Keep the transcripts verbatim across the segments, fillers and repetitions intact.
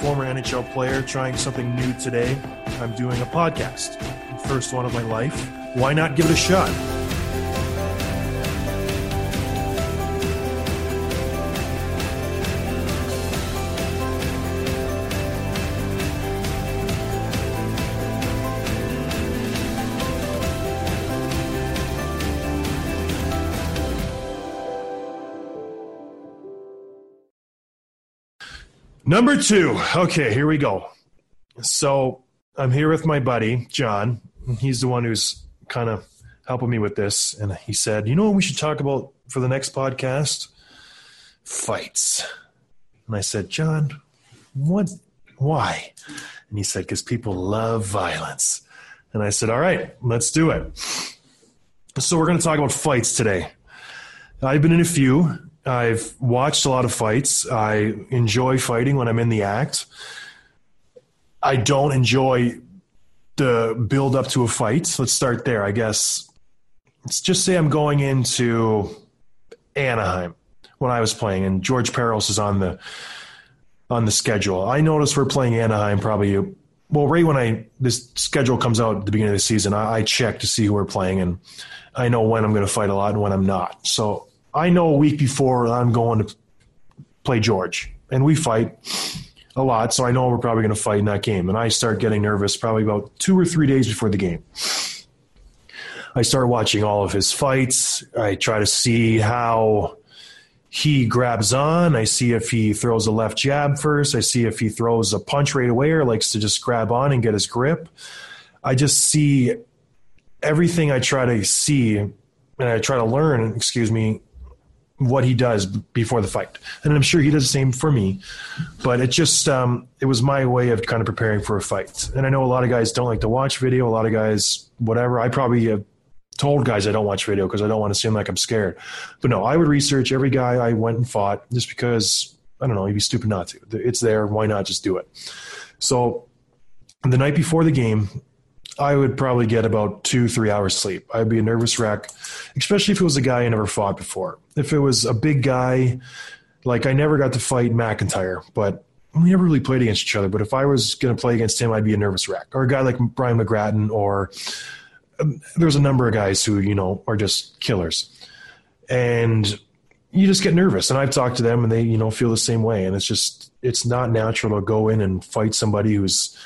former N H L player, trying something new today. I'm doing a podcast, first one of my life. Why not give it a shot? Number two. Okay, here we go. So I'm here with my buddy, John. He's the one who's kind of helping me with this. And he said, you know what we should talk about for the next podcast? Fights. And I said, John, what? Why? And he said, because people love violence. And I said, all right, let's do it. So we're going to talk about fights today. I've been in a few. I've watched a lot of fights. I enjoy fighting when I'm in the act. I don't enjoy the build up to a fight. Let's start there, I guess. Let's just say I'm going into Anaheim when I was playing, and George Parros is on the on the schedule. I noticed we're playing Anaheim probably, well, right when I this schedule comes out at the beginning of the season, I, I check to see who we're playing, and I know when I'm going to fight a lot and when I'm not. So I know a week before I'm going to play George, and we fight a lot, so I know we're probably going to fight in that game. And I start getting nervous probably about two or three days before the game. I start watching all of his fights. I try to see how he grabs on. I see if he throws a left jab first. I see if he throws a punch right away or likes to just grab on and get his grip. I just see everything I try to see, and I try to learn, excuse me, what he does before the fight. And I'm sure he does the same for me, but it just, um, it was my way of kind of preparing for a fight. And I know a lot of guys don't like to watch video. A lot of guys, whatever. I probably have told guys I don't watch video because I don't want to seem like I'm scared, but no, I would research every guy I went and fought just because I don't know, you'd be stupid not to. It's there. Why not just do it? So the night before the game, I would probably get about two, three hours sleep. I'd be a nervous wreck, especially if it was a guy I never fought before. If it was a big guy, like I never got to fight McIntyre, but we never really played against each other. But if I was going to play against him, I'd be a nervous wreck. Or a guy like Brian McGratton, or um, there's a number of guys who, you know, are just killers. And you just get nervous. And I've talked to them and they, you know, feel the same way. And it's just, it's not natural to go in and fight somebody who's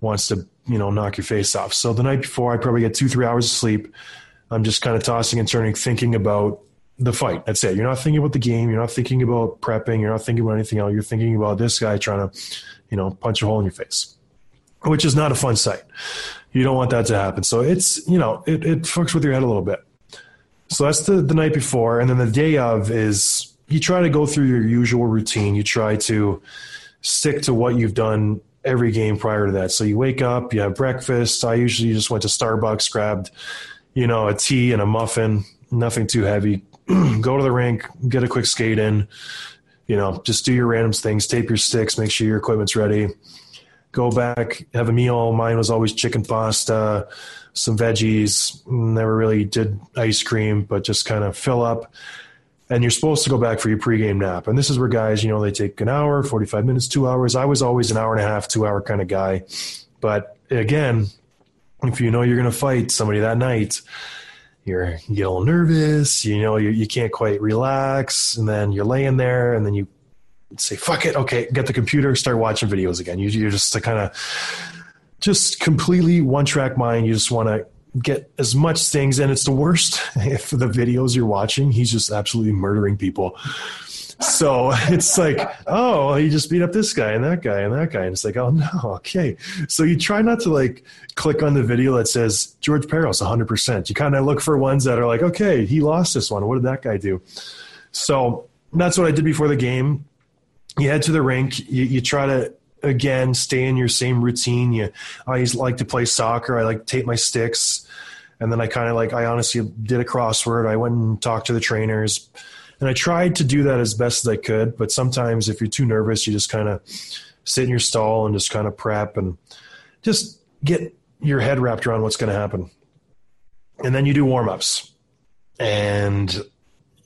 wants to, you know, knock your face off. So the night before, I probably get two, three hours of sleep. I'm just kind of tossing and turning, thinking about the fight. That's it. You're not thinking about the game. You're not thinking about prepping. You're not thinking about anything else. You're thinking about this guy trying to, you know, punch a hole in your face, which is not a fun sight. You don't want that to happen. So it's, you know, it, it fucks with your head a little bit. So that's the, the night before. And then the day of is you try to go through your usual routine. You try to stick to what you've done every game prior to that. So you wake up, you have breakfast. I usually just went to Starbucks, grabbed, you know, a tea and a muffin, nothing too heavy. Go to the rink, get a quick skate in, you know, just do your random things, tape your sticks, make sure your equipment's ready. Go back, have a meal. Mine was always chicken pasta, some veggies. Never really did ice cream, but just kind of fill up. And you're supposed to go back for your pregame nap. And this is where guys, you know, they take an hour, forty-five minutes, two hours. I was always an hour and a half, two hour kind of guy. But again, if you know you're going to fight somebody that night, you're, you get a little nervous, you know, you, you can't quite relax. And then you're laying there and then you say, fuck it. Okay, get the computer, start watching videos again. You, you're just to kind of just completely one-track mind. You just want to get as much things, and it's the worst if the videos you're watching, he's just absolutely murdering people. So it's like, oh, he just beat up this guy and that guy and that guy. And it's like, oh, no, okay. So you try not to, like, click on the video that says George Parros one hundred percent. You kind of look for ones that are like, okay, he lost this one. What did that guy do? So that's what I did before the game. You head to the rink. You, you try to, again, stay in your same routine. You, I used to like to play soccer. I like tape my sticks. And then I kind of like, I honestly did a crossword. I went and talked to the trainers. And I tried to do that as best as I could, but sometimes if you're too nervous, you just kind of sit in your stall and just kind of prep and just get your head wrapped around what's going to happen. And then you do warm-ups, and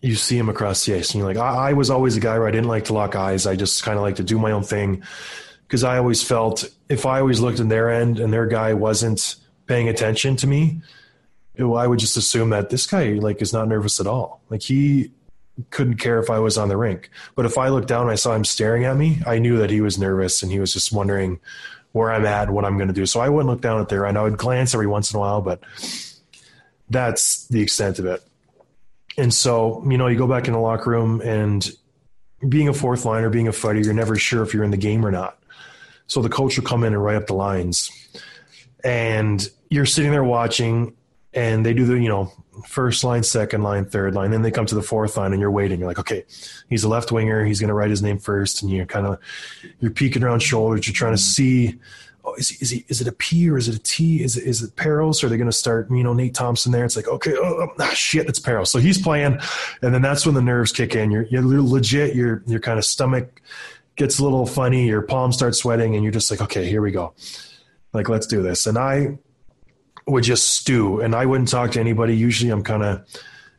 you see him across the ice. And you're like, I, I was always a guy where I didn't like to lock eyes. I just kind of like to do my own thing because I always felt if I always looked in their end and their guy wasn't paying attention to me, it, I would just assume that this guy like is not nervous at all. Like he – couldn't care if I was on the rink. But if I looked down and I saw him staring at me, I knew that he was nervous and he was just wondering where I'm at, what I'm going to do. So I wouldn't look down at their end. I would glance every once in a while, but that's the extent of it. And so, you know, you go back in the locker room, and being a fourth liner, being a fighter, you're never sure if you're in the game or not. So the coach will come in and write up the lines. And you're sitting there watching, and they do the, you know, first line, second line, third line. Then they come to the fourth line and you're waiting. You're like, okay, he's a left winger. He's going to write his name first. And you're kind of, you're peeking around shoulders. You're trying to see, oh, is he, is he, is it a P or is it a T? Is it, is it Parros? Or are they going to start, you know, Nate Thompson there? It's like, okay, oh ah, shit, it's Parros. So he's playing. And then that's when the nerves kick in. You're, you're legit. Your, your kind of stomach gets a little funny. Your palms start sweating and you're just like, okay, here we go. Like, let's do this. And I would just stew, and I wouldn't talk to anybody. Usually I'm kind of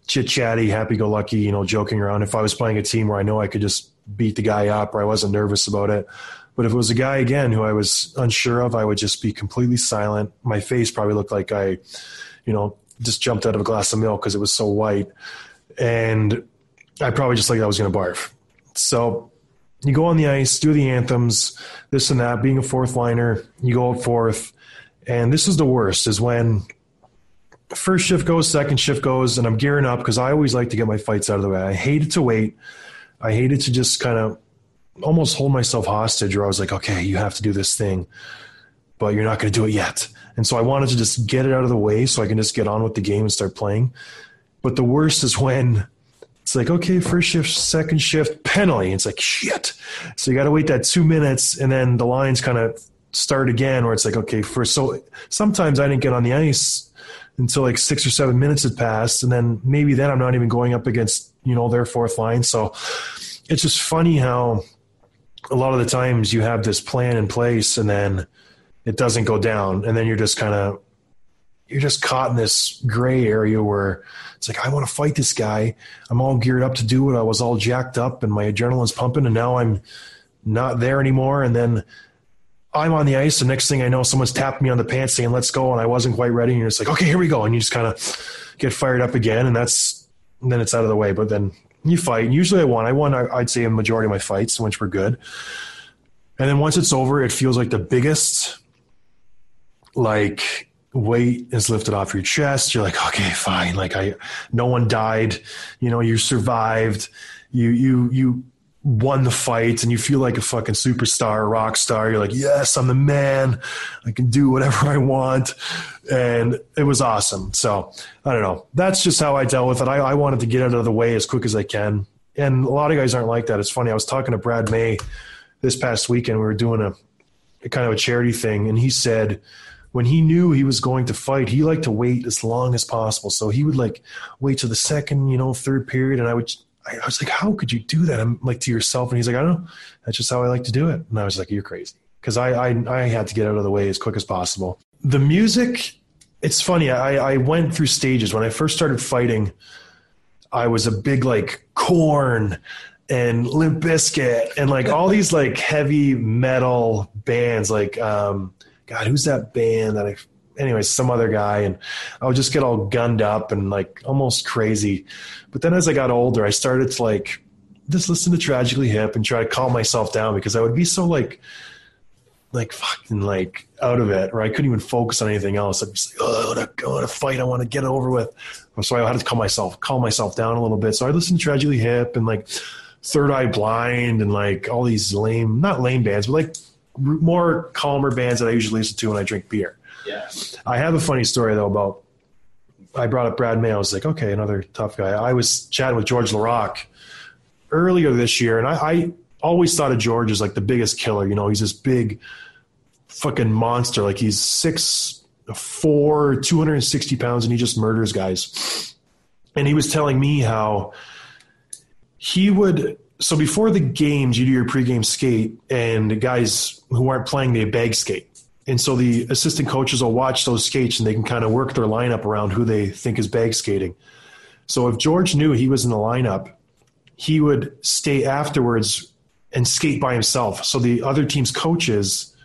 chit-chatty, happy-go-lucky, you know, joking around. If I was playing a team where I know I could just beat the guy up or I wasn't nervous about it. But if it was a guy, again, who I was unsure of, I would just be completely silent. My face probably looked like I, you know, just jumped out of a glass of milk because it was so white. And I probably just like I was going to barf. So you go on the ice, do the anthems, this and that. Being a fourth liner, you go up fourth. And this is the worst, is when first shift goes, second shift goes, and I'm gearing up because I always like to get my fights out of the way. I hated to wait. I hated to just kind of almost hold myself hostage, or I was like, okay, you have to do this thing, but you're not going to do it yet. And so I wanted to just get it out of the way so I can just get on with the game and start playing. But the worst is when it's like, okay, first shift, second shift, penalty. It's like, shit. So you got to wait that two minutes, and then the line's kind of – start again, where it's like, okay, first. So sometimes I didn't get on the ice until like six or seven minutes had passed. And then maybe then I'm not even going up against, you know, their fourth line. So it's just funny how a lot of the times you have this plan in place and then it doesn't go down. And then you're just kind of, you're just caught in this gray area where it's like, I want to fight this guy. I'm all geared up to do it. I was all jacked up and my adrenaline's pumping, and now I'm not there anymore. And then I'm on the ice. The next thing I know, someone's tapped me on the pants saying, let's go. And I wasn't quite ready. And you're just like, okay, here we go. And you just kind of get fired up again. And that's, and then it's out of the way, but then you fight. And usually I won. I won. I'd say a majority of my fights, which were good. And then once it's over, it feels like the biggest, like, weight is lifted off your chest. You're like, okay, fine. Like I, no one died, you know, you survived. You, you, you, won the fight, and you feel like a fucking superstar, rock star. You're like, yes, I'm the man. I can do whatever I want. And it was awesome. So I don't know. That's just how I dealt with it. I, I wanted to get out of the way as quick as I can. And a lot of guys aren't like that. It's funny. I was talking to Brad May this past weekend. We were doing a, a kind of a charity thing. And he said when he knew he was going to fight, he liked to wait as long as possible. So he would like wait till the second, you know, third period. And I would I was like, how could you do that? I'm like, to yourself. And he's like, I don't know. That's just how I like to do it. And I was like, you're crazy. Cause I, I, I had to get out of the way as quick as possible. The music, it's funny. I, I went through stages. When I first started fighting, I was a big, like, Korn and Limp Bizkit and like all these like heavy metal bands. Like, um, God, who's that band that I, anyways, some other guy, and I would just get all gunned up and like almost crazy. But then as I got older, I started to like just listen to Tragically Hip and try to calm myself down, because I would be so like, like fucking like out of it, or I couldn't even focus on anything else. I'm just like, oh, I want to go to fight. I want to get it over with. So I had to calm myself, calm myself down a little bit. So I listened to Tragically Hip and like Third Eye Blind and like all these lame, not lame bands, but like more calmer bands that I usually listen to when I drink beer. Yeah. I have a funny story though about, I brought up Brad May. I was like, okay, another tough guy. I was chatting with Georges Laraque earlier this year, and I, I always thought of George as like the biggest killer. You know, he's this big fucking monster. Like he's six four, two hundred sixty pounds, and he just murders guys. And he was telling me how he would – so before the games, you do your pregame skate, and the guys who aren't playing, they bag skate. And so the assistant coaches will watch those skates, and they can kind of work their lineup around who they think is bag skating. So if George knew he was in the lineup, he would stay afterwards and skate by himself. So the other team's coaches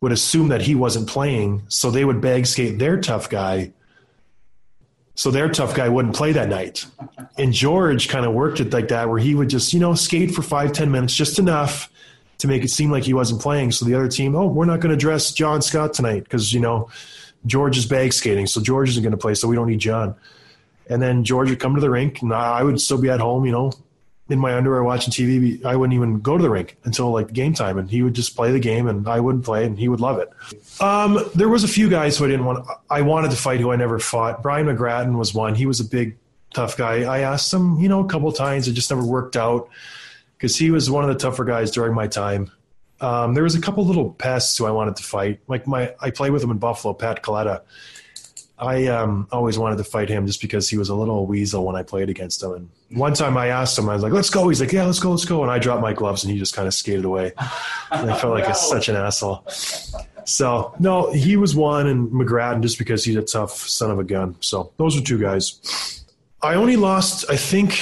would assume that he wasn't playing, so they would bag skate their tough guy, so their tough guy wouldn't play that night. And George kind of worked it like that, where he would just, you know, skate for five, ten minutes, just enough to make it seem like he wasn't playing. So the other team, oh, we're not going to dress John Scott tonight because, you know, George is bag skating, so George isn't going to play, so we don't need John. And then George would come to the rink, and I would still be at home, you know, in my underwear watching T V. I wouldn't even go to the rink until like game time, and he would just play the game, and I wouldn't play, and he would love it. Um, there was a few guys who I didn't want – I wanted to fight who I never fought. Brian McGratton was one. He was a big, tough guy. I asked him, you know, a couple of times. It just never worked out because he was one of the tougher guys during my time. Um, there was a couple little pests who I wanted to fight. Like my – I played with him in Buffalo, Pat Coletta. I um, always wanted to fight him just because he was a little weasel when I played against him. And one time I asked him, I was like, let's go. He's like, yeah, let's go, let's go. And I dropped my gloves, and he just kind of skated away. And I felt like no. a, such an asshole. So, no, he was one, and McGrattan just because he's a tough son of a gun. So those were two guys. I only lost, I think,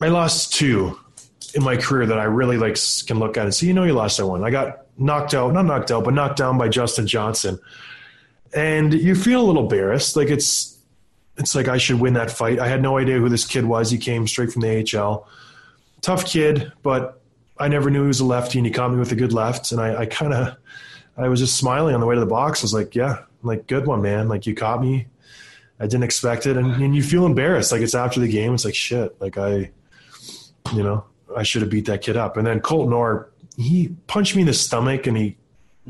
I lost two in my career that I really like can look at and see, you know, you lost that one. I got knocked out, not knocked out, but knocked down by Justin Johnson. And you feel a little embarrassed. Like it's it's like I should win that fight. I had no idea who this kid was. He came straight from the A H L. Tough kid, but I never knew he was a lefty, and he caught me with a good left. And I, I kind of – I was just smiling on the way to the box. I was like, yeah, like good one, man. Like you caught me. I didn't expect it. And, and you feel embarrassed. Like it's after the game. It's like, shit, like I – you know, I should have beat that kid up. And then Colt Knorr, he punched me in the stomach, and he –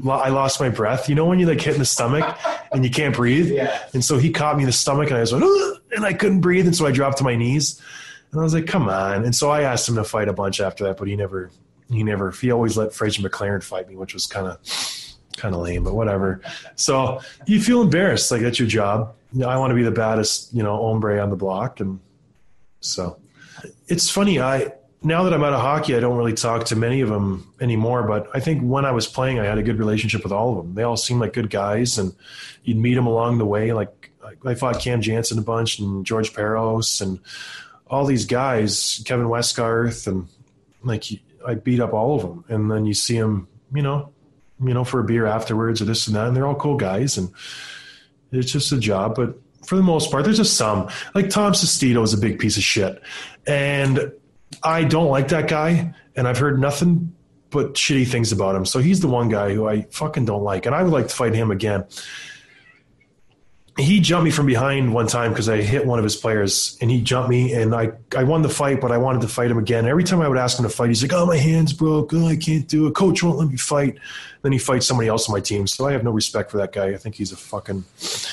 I lost my breath. You know when you like hit in the stomach and you can't breathe? Yeah. And so he caught me in the stomach, and I just went, ugh! And I couldn't breathe. And so I dropped to my knees, and I was like, come on. And so I asked him to fight a bunch after that, but he never, he never, he always let Frazier McLaren fight me, which was kind of, kind of lame, but whatever. So you feel embarrassed. Like that's your job. I want to be the baddest, you know, hombre on the block. And so it's funny. I, Now that I'm out of hockey, I don't really talk to many of them anymore, but I think when I was playing, I had a good relationship with all of them. They all seemed like good guys, and you'd meet them along the way. Like I fought Cam Jansen a bunch, and George Parros, and all these guys, Kevin Westgarth, and like I beat up all of them. And then you see them, you know, you know, for a beer afterwards or this and that, and they're all cool guys, and it's just a job. But for the most part, there's just some. Like Tom Sestito is a big piece of shit, and I don't like that guy, and I've heard nothing but shitty things about him. So he's the one guy who I fucking don't like, and I would like to fight him again. He jumped me from behind one time because I hit one of his players, and he jumped me, and I, I won the fight, but I wanted to fight him again. Every time I would ask him to fight, he's like, oh, my hand's broke. Oh, I can't do it. Coach won't let me fight. Then he fights somebody else on my team. So I have no respect for that guy. I think he's a fucking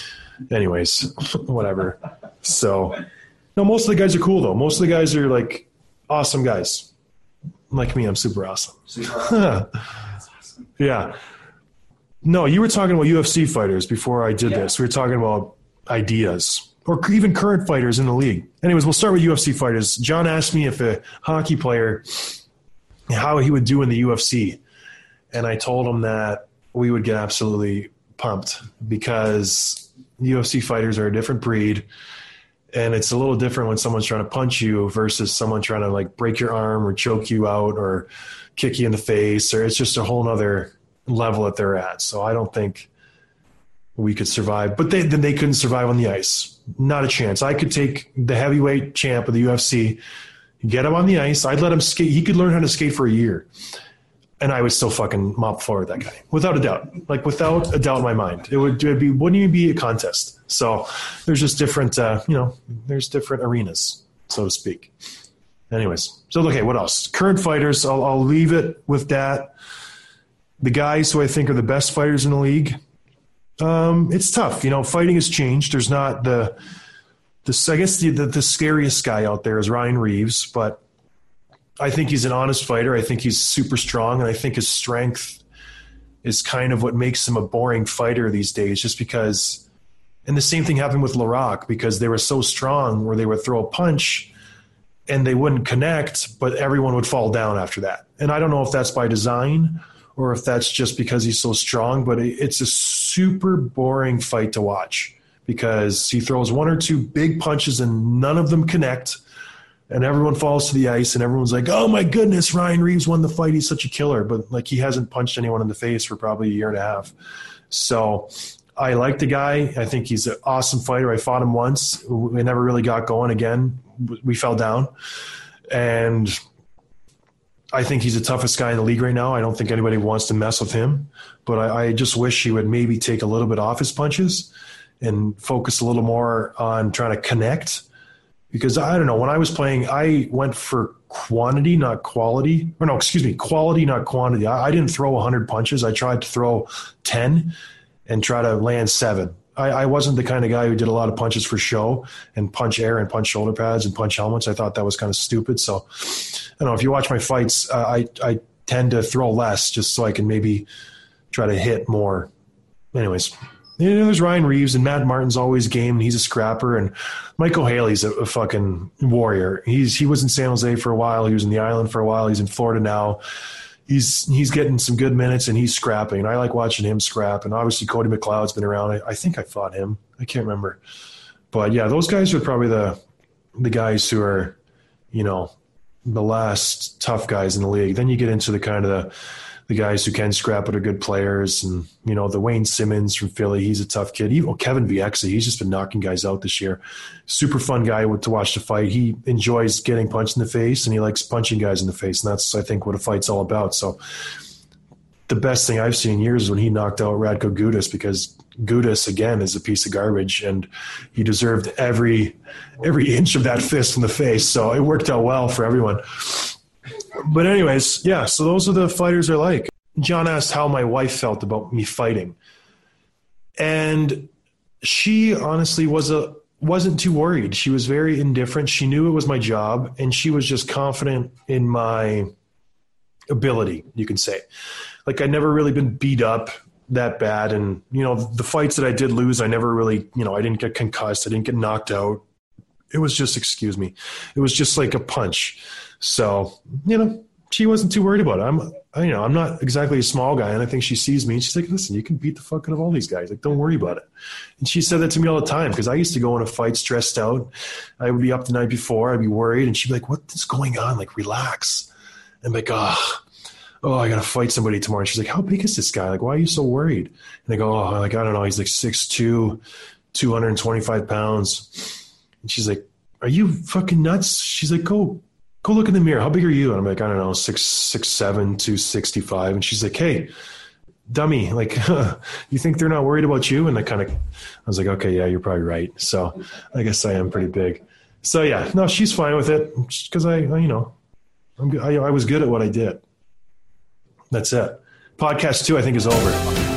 – anyways, whatever. So no, most of the guys are cool, though. Most of the guys are like – awesome guys. Like me, I'm super awesome. Super awesome. awesome. Yeah. No, you were talking about U F C fighters before I did yeah. this. We were talking about ideas or even current fighters in the league. Anyways, we'll start with U F C fighters. John asked me if a hockey player, how he would do in the U F C. And I told him that we would get absolutely pumped because U F C fighters are a different breed. And it's a little different when someone's trying to punch you versus someone trying to like break your arm or choke you out or kick you in the face, or it's just a whole nother level that they're at. So I don't think we could survive, but they, then they couldn't survive on the ice. Not a chance. I could take the heavyweight champ of the U F C, get him on the ice. I'd let him skate. He could learn how to skate for a year. and I would still fucking mop floor with that guy, without a doubt. Like, without a doubt in my mind, it would, it would be, wouldn't even be a contest. So there's just different, uh, you know, there's different arenas, so to speak. Anyways, so okay, what else? Current fighters, I'll, I'll leave it with that. The guys who I think are the best fighters in the league, um, it's tough. You know, fighting has changed. There's not the, the I guess the, the the scariest guy out there is Ryan Reeves, but I think he's an honest fighter. I think he's super strong, and I think his strength is kind of what makes him a boring fighter these days, just because – and the same thing happened with LaRocque, because they were so strong where they would throw a punch and they wouldn't connect, but everyone would fall down after that. And I don't know if that's by design or if that's just because he's so strong, but it's a super boring fight to watch because he throws one or two big punches and none of them connect. And everyone falls to the ice, and everyone's like, oh, my goodness, Ryan Reeves won the fight. He's such a killer. But, like, he hasn't punched anyone in the face for probably a year and a half. So I like the guy. I think he's an awesome fighter. I fought him once. We never really got going again. We fell down. And I think he's the toughest guy in the league right now. I don't think anybody wants to mess with him. But I, I just wish he would maybe take a little bit off his punches and focus a little more on trying to connect. Because I don't know, when I was playing, I went for quantity, not quality. Or no, excuse me, quality, not quantity. I, I didn't throw one hundred punches. I tried to throw ten and try to land seven. I, I wasn't the kind of guy who did a lot of punches for show and punch air and punch shoulder pads and punch helmets. I thought that was kind of stupid. So, I don't know, if you watch my fights, uh, I, I tend to throw less just so I can maybe try to hit more. Anyways. You know, there's Ryan Reeves, and Matt Martin's always game, and he's a scrapper, and Michael Haley's a, a fucking warrior. He's he was in San Jose for a while. He was in the island for a while. He's in Florida now. He's he's getting some good minutes, and he's scrapping. I like watching him scrap, and obviously Cody McLeod's been around. I, I think I fought him. I can't remember. But, yeah, those guys are probably the the guys who are, you know, the last tough guys in the league. Then you get into the kind of the – the guys who can scrap but are good players. And, you know, the Wayne Simmons from Philly, he's a tough kid. Even Kevin Viexa, he's just been knocking guys out this year. Super fun guy to watch the fight. He enjoys getting punched in the face, and he likes punching guys in the face. And that's, I think, what a fight's all about. So the best thing I've seen in years is when he knocked out Radko Gudas, because Gudas, again, is a piece of garbage, and he deserved every every inch of that fist in the face. So it worked out well for everyone. But anyways, yeah, so those are the fighters I like. John asked how my wife felt about me fighting. And she honestly was a, wasn't too worried. She was very indifferent. She knew it was my job, and she was just confident in my ability, you can say. Like, I'd never really been beat up that bad. And, you know, the fights that I did lose, I never really, you know, I didn't get concussed. I didn't get knocked out. It was just, excuse me, it was just like a punch. So, you know, she wasn't too worried about it. I'm, you know, I'm not exactly a small guy, and I think she sees me and she's like, listen, you can beat the fuck out of all these guys. Like, don't worry about it. And she said that to me all the time, because I used to go in a fight stressed out. I would be up the night before. I'd be worried. And she'd be like, what is going on? Like, relax. And I'm like, oh, oh, I got to fight somebody tomorrow. And she's like, how big is this guy? Like, why are you so worried? And I go, oh, like, I don't know. He's like six two, two hundred twenty-five pounds. And she's like, are you fucking nuts? She's like, go. Go look in the mirror. How big are you? And I'm like, I don't know, six, six, seven, two sixty-five. And she's like, hey, dummy, like, huh, you think they're not worried about you? And I kind of, I was like, okay, yeah, you're probably right. So I guess I am pretty big. So yeah, no, she's fine with it because I, I, you know, I'm, I, I was good at what I did. That's it. Podcast two, I think, is over.